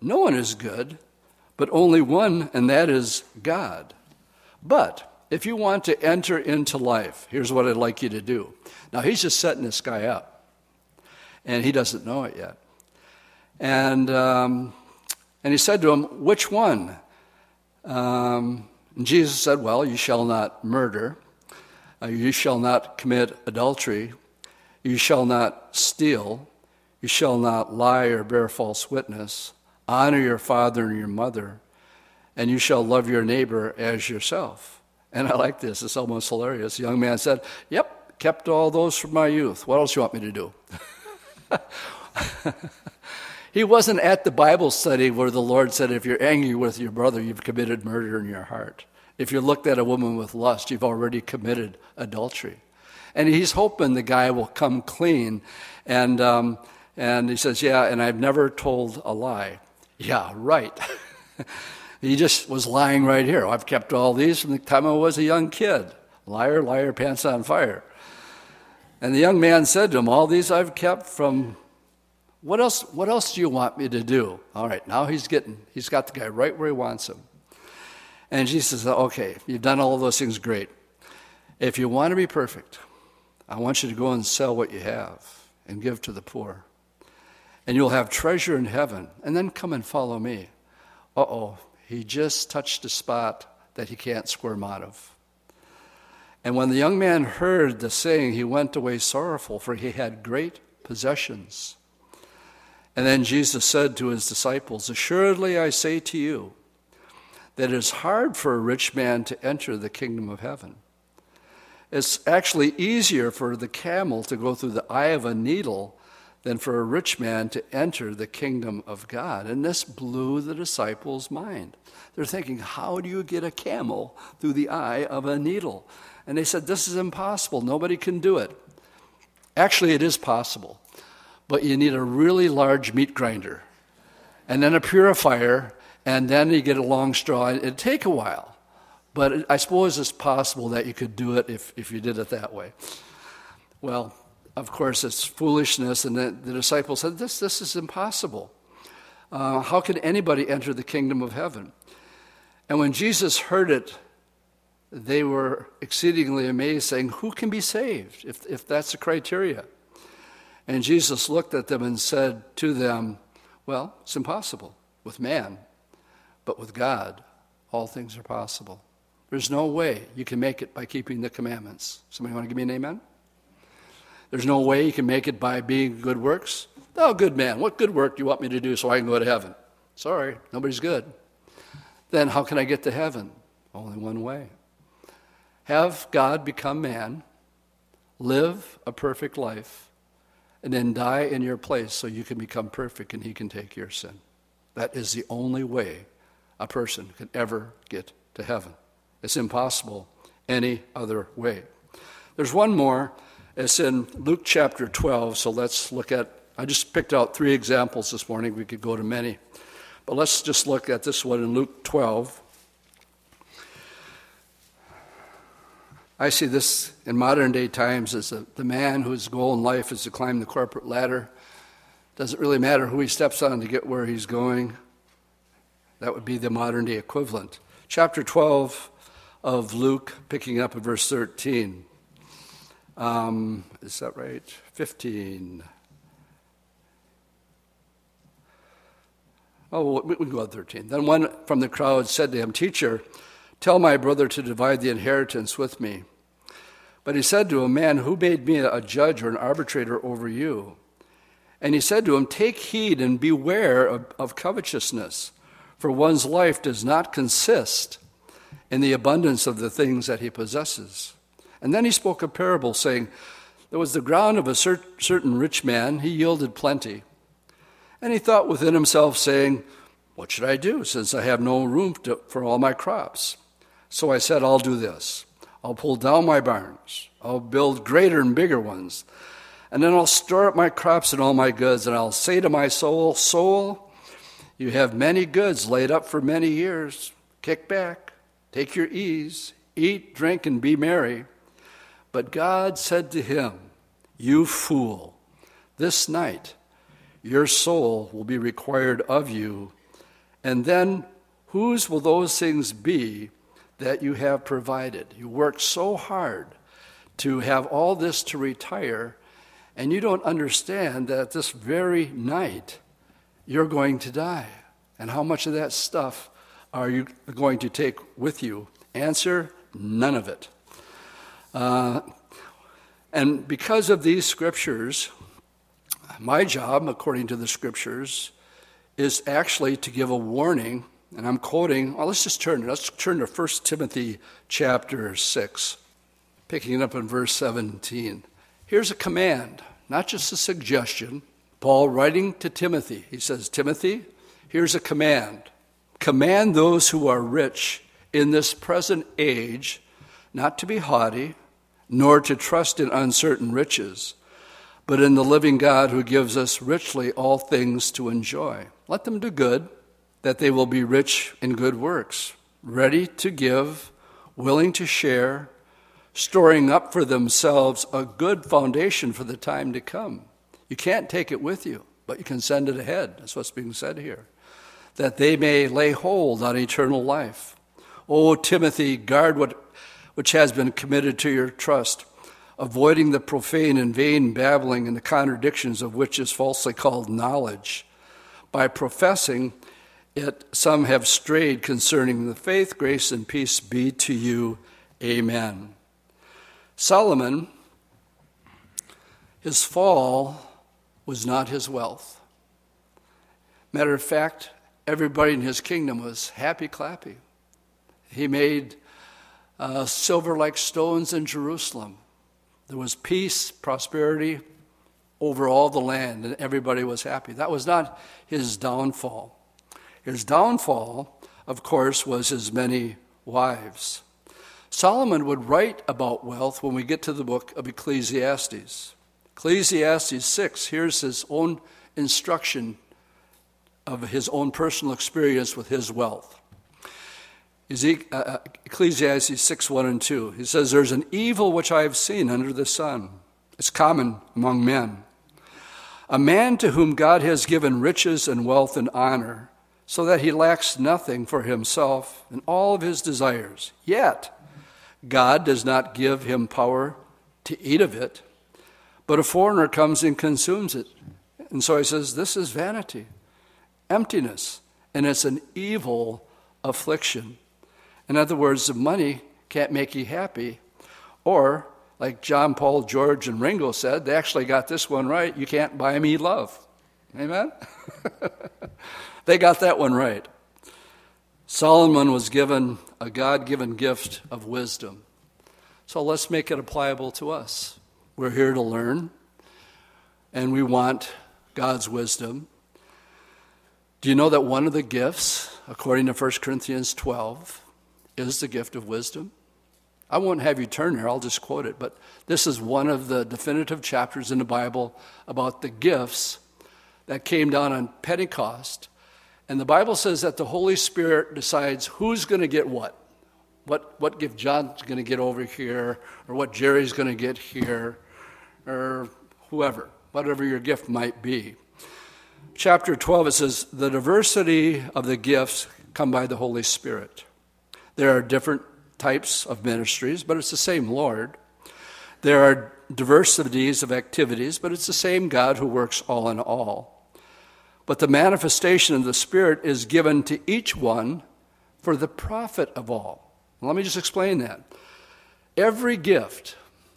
No one is good, but only one, and that is God. But if you want to enter into life, here's what I'd like you to do." Now, he's just setting this guy up. And he doesn't know it yet. And he said to him, "Which one?" And Jesus said, "Well, you shall not murder. You shall not commit adultery. You shall not steal. You shall not lie or bear false witness. Honor your father and your mother. And you shall love your neighbor as yourself." And I like this. It's almost hilarious. The young man said, "Yep, kept all those from my youth. What else do you want me to do?" He wasn't at the Bible study where the Lord said, if you're angry with your brother, you've committed murder in your heart. If you looked at a woman with lust, you've already committed adultery. And he's hoping the guy will come clean. And he says, "Yeah, and I've never told a lie." Yeah, right. He just was lying right here. "I've kept all these from the time I was a young kid." Liar, liar, pants on fire. And the young man said to him, "All these I've kept from, what else do you want me to do?" All right, now he's got the guy right where he wants him. And Jesus said, "Okay, you've done all of those things, great. If you want to be perfect, I want you to go and sell what you have and give to the poor. And you'll have treasure in heaven, and then come and follow me." Uh-oh, he just touched a spot that he can't squirm out of. And when the young man heard the saying, he went away sorrowful, for he had great possessions. And then Jesus said to his disciples, "Assuredly I say to you, that it is hard for a rich man to enter the kingdom of heaven. It's actually easier for the camel to go through the eye of a needle than for a rich man to enter the kingdom of God." And this blew the disciples' mind. They're thinking, how do you get a camel through the eye of a needle? And they said, this is impossible. Nobody can do it. Actually, it is possible. But you need a really large meat grinder and then a purifier, and then you get a long straw. It'd take a while. But I suppose it's possible that you could do it if you did it that way. Well, of course, it's foolishness. And the disciples said, this is impossible. How can anybody enter the kingdom of heaven? And when Jesus heard it, they were exceedingly amazed, saying, "Who can be saved if that's the criteria?" And Jesus looked at them and said to them, "Well, it's impossible with man, but with God, all things are possible." There's no way you can make it by keeping the commandments. Somebody want to give me an amen? There's no way you can make it by being good works. "Oh, good man, what good work do you want me to do so I can go to heaven?" Sorry, nobody's good. "Then how can I get to heaven?" Only one way. Have God become man, live a perfect life, and then die in your place so you can become perfect and he can take your sin. That is the only way a person could ever get to heaven. It's impossible any other way. There's one more. It's in Luke chapter 12, so let's look at, I just picked out three examples this morning. We could go to many. But let's just look at this one in Luke 12. I see this in modern day times as the man whose goal in life is to climb the corporate ladder. Doesn't really matter who he steps on to get where he's going. That would be the modern day equivalent. Chapter 12 of Luke, picking up at verse 13. Is that right? 15. Oh, we can go to 13. Then one from the crowd said to him, "Teacher, tell my brother to divide the inheritance with me." But he said to him, "Man, who made me a judge or an arbitrator over you?" And he said to him, "Take heed and beware of covetousness, for one's life does not consist in the abundance of the things that he possesses." And then he spoke a parable, saying, "There was the ground of a certain rich man, he yielded plenty. And he thought within himself, saying, 'What should I do, since I have no room for all my crops? So I said, I'll do this. I'll pull down my barns. I'll build greater and bigger ones. And then I'll store up my crops and all my goods. And I'll say to my soul, soul, you have many goods laid up for many years. Kick back, take your ease, eat, drink, and be merry.' But God said to him, 'You fool, this night your soul will be required of you. And then whose will those things be that you have provided? You worked so hard to have all this to retire, and you don't understand that this very night you're going to die. And how much of that stuff are you going to take with you?' Answer, none of it." And because of these scriptures, my job, according to the scriptures, is actually to give a warning, and I'm quoting. Well, let's turn to 1 Timothy chapter 6, picking it up in verse 17. Here's a command, not just a suggestion. Paul writing to Timothy, he says, "Timothy, here's a command. Command those who are rich in this present age not to be haughty, nor to trust in uncertain riches, but in the living God who gives us richly all things to enjoy. Let them do good, that they will be rich in good works, ready to give, willing to share, storing up for themselves a good foundation for the time to come." You can't take it with you, but you can send it ahead. That's what's being said here. "That they may lay hold on eternal life. O Timothy, guard which has been committed to your trust, avoiding the profane and vain babbling and the contradictions of which is falsely called knowledge. By professing it, some have strayed concerning the faith. Grace and peace be to you. Amen." Solomon, his fall was not his wealth. Matter of fact, everybody in his kingdom was happy-clappy. He made silver like stones in Jerusalem. There was peace, prosperity over all the land, and everybody was happy. That was not his downfall. His downfall, of course, was his many wives. Solomon would write about wealth when we get to the book of Ecclesiastes. Ecclesiastes 6, here's his own instruction of his own personal experience with his wealth. Ecclesiastes 6, 1 and 2. He says, "There's an evil which I have seen under the sun. It's common among men. A man to whom God has given riches and wealth and honor, so that he lacks nothing for himself and all of his desires. Yet God does not give him power to eat of it, but a foreigner comes and consumes it." And so he says, this is vanity, emptiness, and it's an evil affliction. In other words, the money can't make you happy. Or, like John, Paul, George, and Ringo said, they actually got this one right, "You can't buy me love." Amen? They got that one right. Solomon was given a God-given gift of wisdom. So let's make it applicable to us. We're here to learn, and we want God's wisdom. Do you know that one of the gifts, according to 1 Corinthians 12, is the gift of wisdom? I won't have you turn there, I'll just quote it, but this is one of the definitive chapters in the Bible about the gifts that came down on Pentecost. And the Bible says that the Holy Spirit decides who's going to get what. What gift John's going to get over here, or what Jerry's going to get here, or whoever, whatever your gift might be. Chapter 12, it says, the diversity of the gifts come by the Holy Spirit. There are different types of ministries, but it's the same Lord. There are diversities of activities, but it's the same God who works all in all. But the manifestation of the Spirit is given to each one for the profit of all. Let me just explain that. Every gift,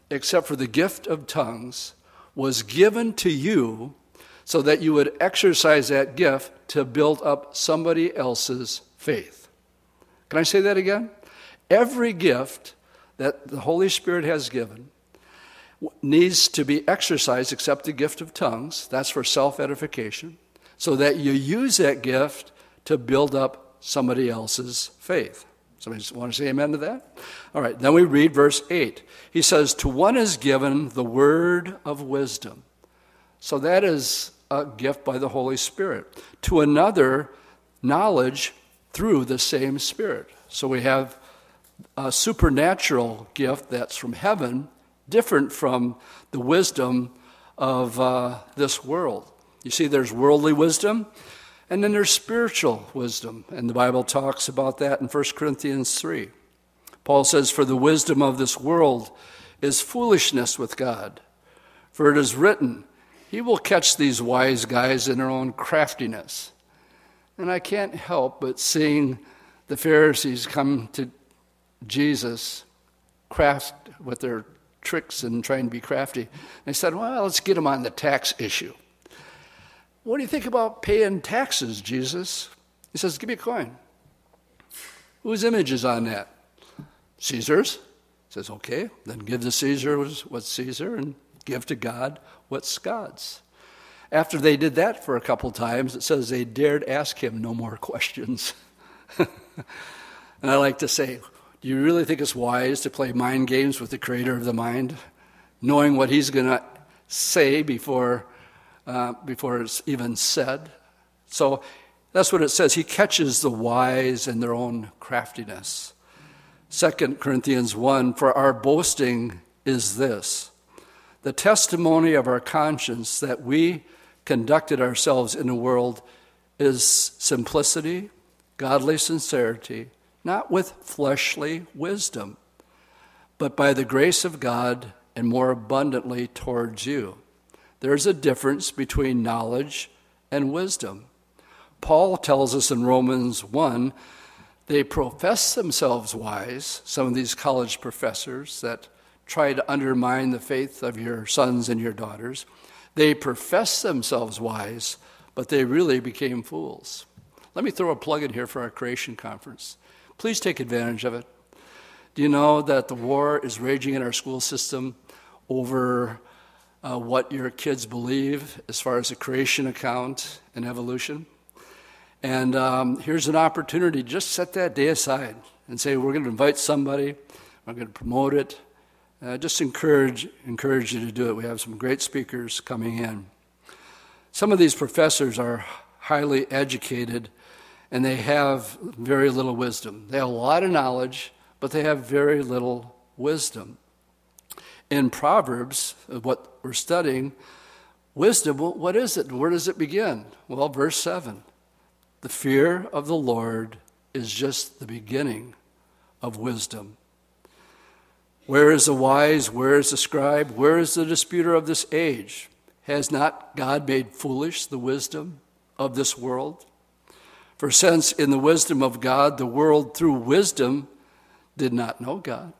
except for the gift of tongues, was given to you so that you would exercise that gift to build up somebody else's faith. Can I say that again? Every gift that the Holy Spirit has given needs to be exercised, except the gift of tongues. That's for self-edification, so that you use that gift to build up somebody else's faith. Somebody want to say amen to that? All right, then we read verse 8. He says, to one is given the word of wisdom. So that is a gift by the Holy Spirit. To another, knowledge through the same Spirit. So we have a supernatural gift that's from heaven, different from the wisdom of this world. You see, there's worldly wisdom, and then there's spiritual wisdom, and the Bible talks about that in 1 Corinthians 3. Paul says, for the wisdom of this world is foolishness with God. For it is written, he will catch these wise guys in their own craftiness. And I can't help but seeing the Pharisees come to Jesus craft with their tricks and trying to be crafty. They said, well, let's get him on the tax issue. What do you think about paying taxes, Jesus? He says, give me a coin. Whose image is on that? Caesar's. He says, okay, then give to Caesar what's Caesar and give to God what's God's. After they did that for a couple times, it says they dared ask him no more questions. And I like to say, do you really think it's wise to play mind games with the creator of the mind, knowing what he's going to say before it's even said? So that's what it says. He catches the wise in their own craftiness. 2 Corinthians 1, for our boasting is this, the testimony of our conscience that we conducted ourselves in the world is simplicity, godly sincerity, not with fleshly wisdom, but by the grace of God and more abundantly towards you. There's a difference between knowledge and wisdom. Paul tells us in Romans 1, they profess themselves wise, some of these college professors that try to undermine the faith of your sons and your daughters. They profess themselves wise, but they really became fools. Let me throw a plug in here for our Creation Conference. Please take advantage of it. Do you know that the war is raging in our school system over what your kids believe as far as the creation account and evolution? And here's an opportunity. Just set that day aside and say, we're going to invite somebody. We're going to promote it. Just encourage you to do it. We have some great speakers coming in. Some of these professors are highly educated, and they have very little wisdom. They have a lot of knowledge, but they have very little wisdom. In Proverbs, what we're studying, wisdom, what is it? Where does it begin? Well, verse 7, the fear of the Lord is just the beginning of wisdom. Where is the wise? Where is the scribe? Where is the disputer of this age? Has not God made foolish the wisdom of this world? For since in the wisdom of God, the world through wisdom did not know God.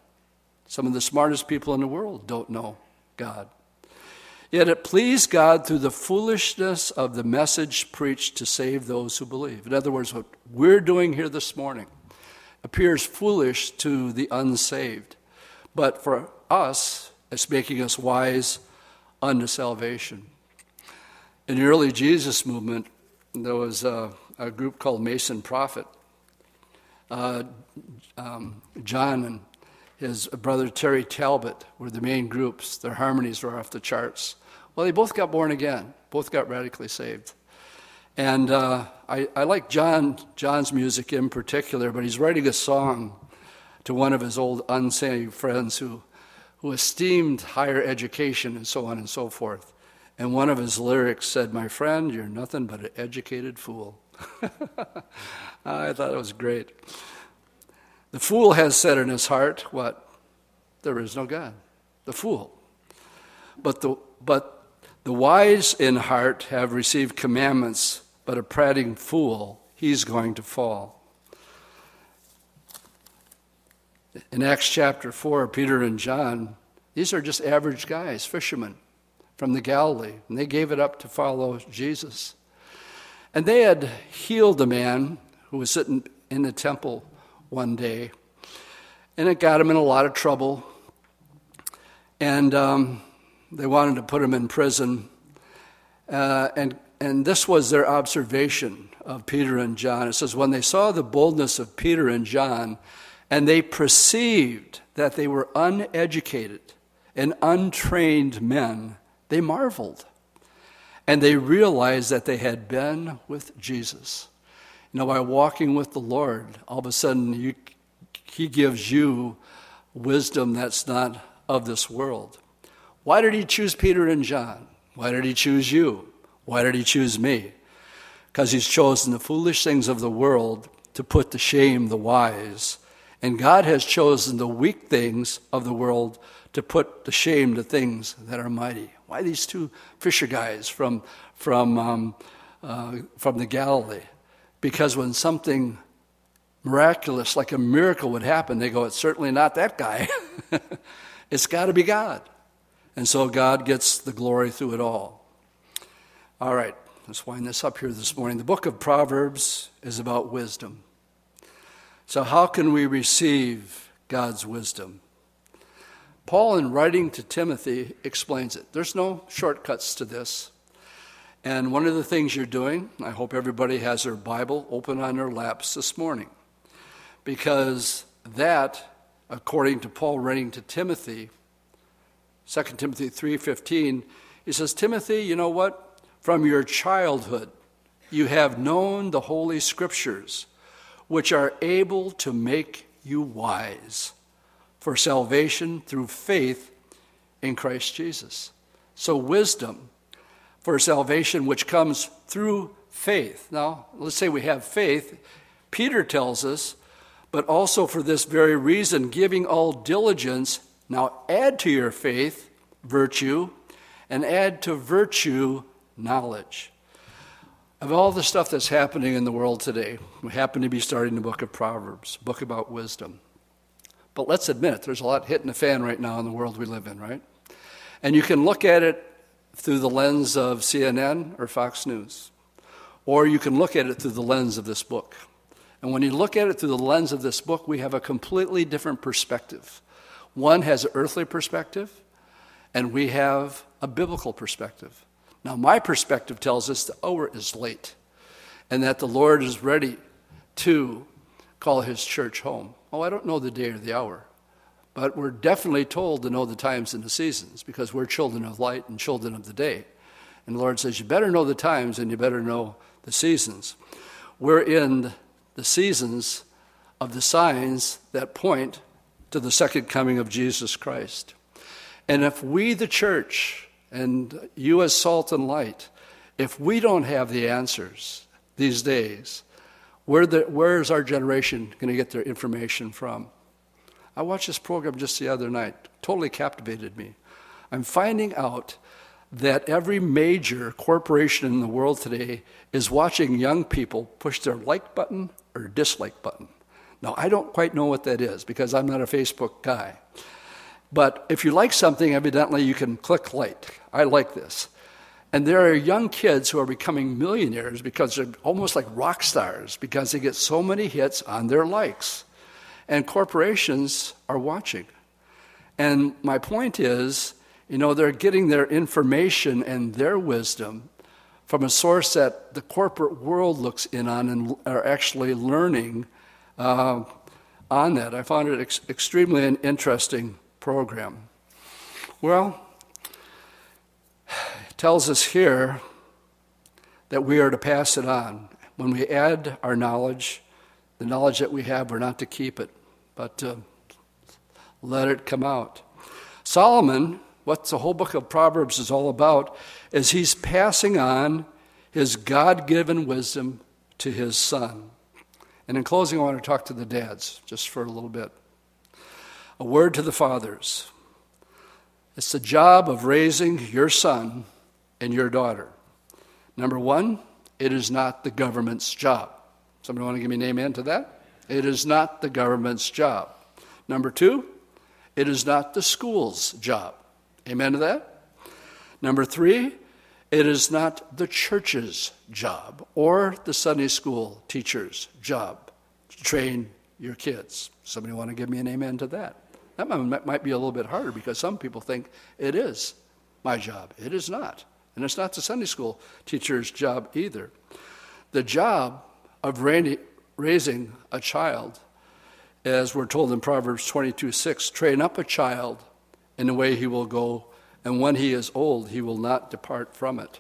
Some of the smartest people in the world don't know God. Yet it pleased God through the foolishness of the message preached to save those who believe. In other words, what we're doing here this morning appears foolish to the unsaved. But for us, it's making us wise unto salvation. In the early Jesus movement, there was a group called Mason Prophet. John and his brother Terry Talbot were the main groups. Their harmonies were off the charts. Well, they both got born again. Both got radically saved. And I like John's music in particular, but he's writing a song to one of his old unsaved friends who esteemed higher education and so on and so forth. And one of his lyrics said, "My friend, you're nothing but an educated fool." I thought it was great. The fool has said in his heart, what? There is no God. The fool. But the wise in heart have received commandments, but a prating fool, he's going to fall. In Acts chapter 4, Peter and John, these are just average guys, fishermen from the Galilee, and they gave it up to follow Jesus. And they had healed a man who was sitting in the temple one day, and it got him in a lot of trouble, and they wanted to put him in prison, and this was their observation of Peter and John. It says, when they saw the boldness of Peter and John, and they perceived that they were uneducated and untrained men, they marveled. And they realized that they had been with Jesus. You know, by walking with the Lord, all of a sudden he gives you wisdom that's not of this world. Why did he choose Peter and John? Why did he choose you? Why did he choose me? Because he's chosen the foolish things of the world to put to shame the wise. And God has chosen the weak things of the world to put to shame the things that are mighty. Why these two fisher guys from the Galilee? Because when something miraculous, like a miracle, would happen, they go, "It's certainly not that guy. It's got to be God." And so God gets the glory through it all. All right, let's wind this up here this morning. The book of Proverbs is about wisdom. So how can we receive God's wisdom? Paul, in writing to Timothy, explains it. There's no shortcuts to this. And one of the things you're doing, I hope everybody has their Bible open on their laps this morning, because that, according to Paul writing to Timothy, 2 Timothy 3:15, he says, "Timothy, you know what? From your childhood, you have known the Holy Scriptures, which are able to make you wise for salvation through faith in Christ Jesus." So wisdom for salvation, which comes through faith. Now, let's say we have faith. Peter tells us, "But also for this very reason, giving all diligence, now add to your faith virtue, and add to virtue knowledge." Of all the stuff that's happening in the world today, we happen to be starting the book of Proverbs, a book about wisdom. But let's admit it, there's a lot hitting the fan right now in the world we live in, right? And you can look at it through the lens of CNN or Fox News, or you can look at it through the lens of this book. And when you look at it through the lens of this book, we have a completely different perspective. One has an earthly perspective, and we have a biblical perspective. Now, my perspective tells us the hour is late and that the Lord is ready to call his church home. Oh, I don't know the day or the hour, but we're definitely told to know the times and the seasons because we're children of light and children of the day. And the Lord says, you better know the times and you better know the seasons. We're in the seasons of the signs that point to the second coming of Jesus Christ. And if we, the church, and you as salt and light, if we don't have the answers these days, where is our generation going to get their information from? I watched this program just the other night. Totally captivated me. I'm finding out that every major corporation in the world today is watching young people push their like button or dislike button. Now, I don't quite know what that is because I'm not a Facebook guy. But if you like something, evidently you can click like. I like this. And there are young kids who are becoming millionaires because they're almost like rock stars because they get so many hits on their likes. And corporations are watching. And my point is, you know, they're getting their information and their wisdom from a source that the corporate world looks in on and are actually learning on that. I found it extremely an interesting program. Well, it tells us here that we are to pass it on. When we add our knowledge, the knowledge that we have, we're not to keep it, but to let it come out. Solomon, what the whole book of Proverbs is all about, is he's passing on his God-given wisdom to his son. And in closing, I want to talk to the dads just for a little bit. A word to the fathers. It's the job of raising your son and your daughter. Number one, it is not the government's job. Somebody want to give me an amen to that? It is not the government's job. Number two, it is not the school's job. Amen to that? Number three, it is not the church's job or the Sunday school teacher's job to train your kids. Somebody want to give me an amen to that? That might be a little bit harder because some people think it is my job. It is not. And it's not the Sunday school teacher's job either. The job of raising a child, as we're told in Proverbs 22:6, train up a child in the way he will go, and when he is old, he will not depart from it.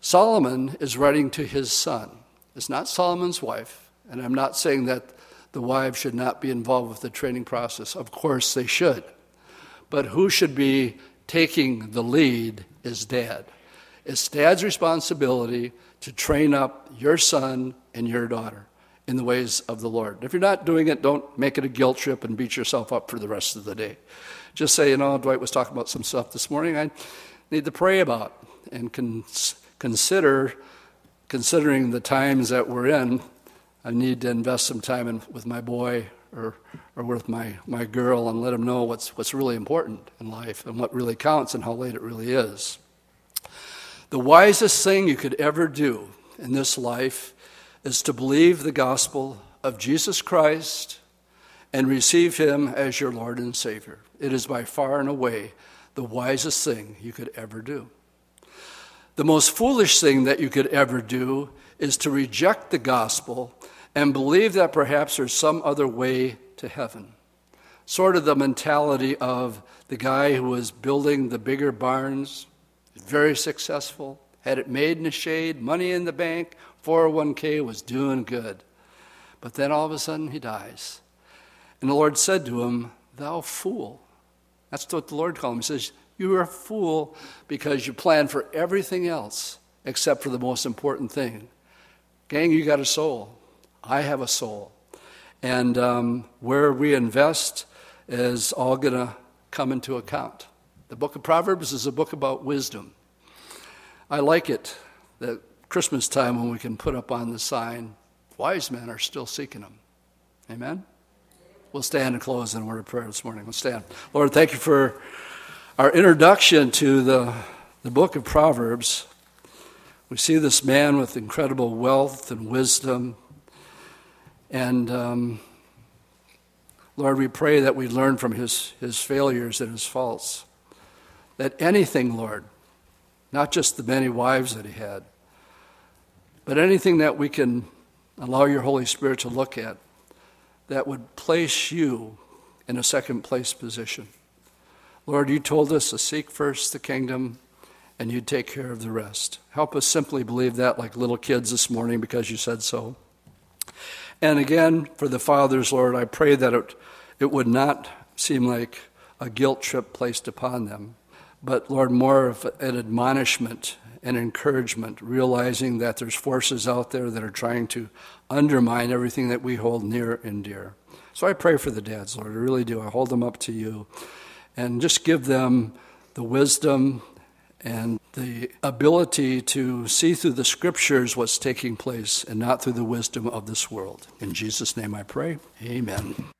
Solomon is writing to his son. It's not Solomon's wife, and I'm not saying that the wives should not be involved with the training process. Of course they should. But who should be taking the lead is dad. It's dad's responsibility to train up your son and your daughter in the ways of the Lord. If you're not doing it, don't make it a guilt trip and beat yourself up for the rest of the day. Just say, Dwight was talking about some stuff this morning I need to pray about and considering the times that we're in. I need to invest some time with my boy or with my girl and let him know what's really important in life and what really counts and how late it really is. The wisest thing you could ever do in this life is to believe the gospel of Jesus Christ and receive him as your Lord and Savior. It is by far and away the wisest thing you could ever do. The most foolish thing that you could ever do is to reject the gospel and believe that perhaps there's some other way to heaven. Sort of the mentality of the guy who was building the bigger barns, very successful, had it made in the shade, money in the bank, 401k, was doing good. But then all of a sudden he dies. And the Lord said to him, "Thou fool." That's what the Lord called him. He says, "You are a fool because you plan for everything else except for the most important thing." Gang, you got a soul. I have a soul. And where we invest is all going to come into account. The book of Proverbs is a book about wisdom. I like it that Christmas time when we can put up on the sign, wise men are still seeking them. Amen? We'll stand and close in a word of prayer this morning. Let's stand. Lord, thank you for our introduction to the book of Proverbs. We see this man with incredible wealth and wisdom. And Lord, we pray that we learn from his failures and his faults. That anything, Lord, not just the many wives that he had, but anything that we can allow your Holy Spirit to look at that would place you in a second place position. Lord, you told us to seek first the kingdom and you'd take care of the rest. Help us simply believe that like little kids this morning because you said so. And again, for the fathers, Lord, I pray that it would not seem like a guilt trip placed upon them, but, Lord, more of an admonishment and encouragement, realizing that there's forces out there that are trying to undermine everything that we hold near and dear. So I pray for the dads, Lord. I really do. I hold them up to you. And just give them the wisdom and the ability to see through the scriptures what's taking place and not through the wisdom of this world. In Jesus' name I pray. Amen.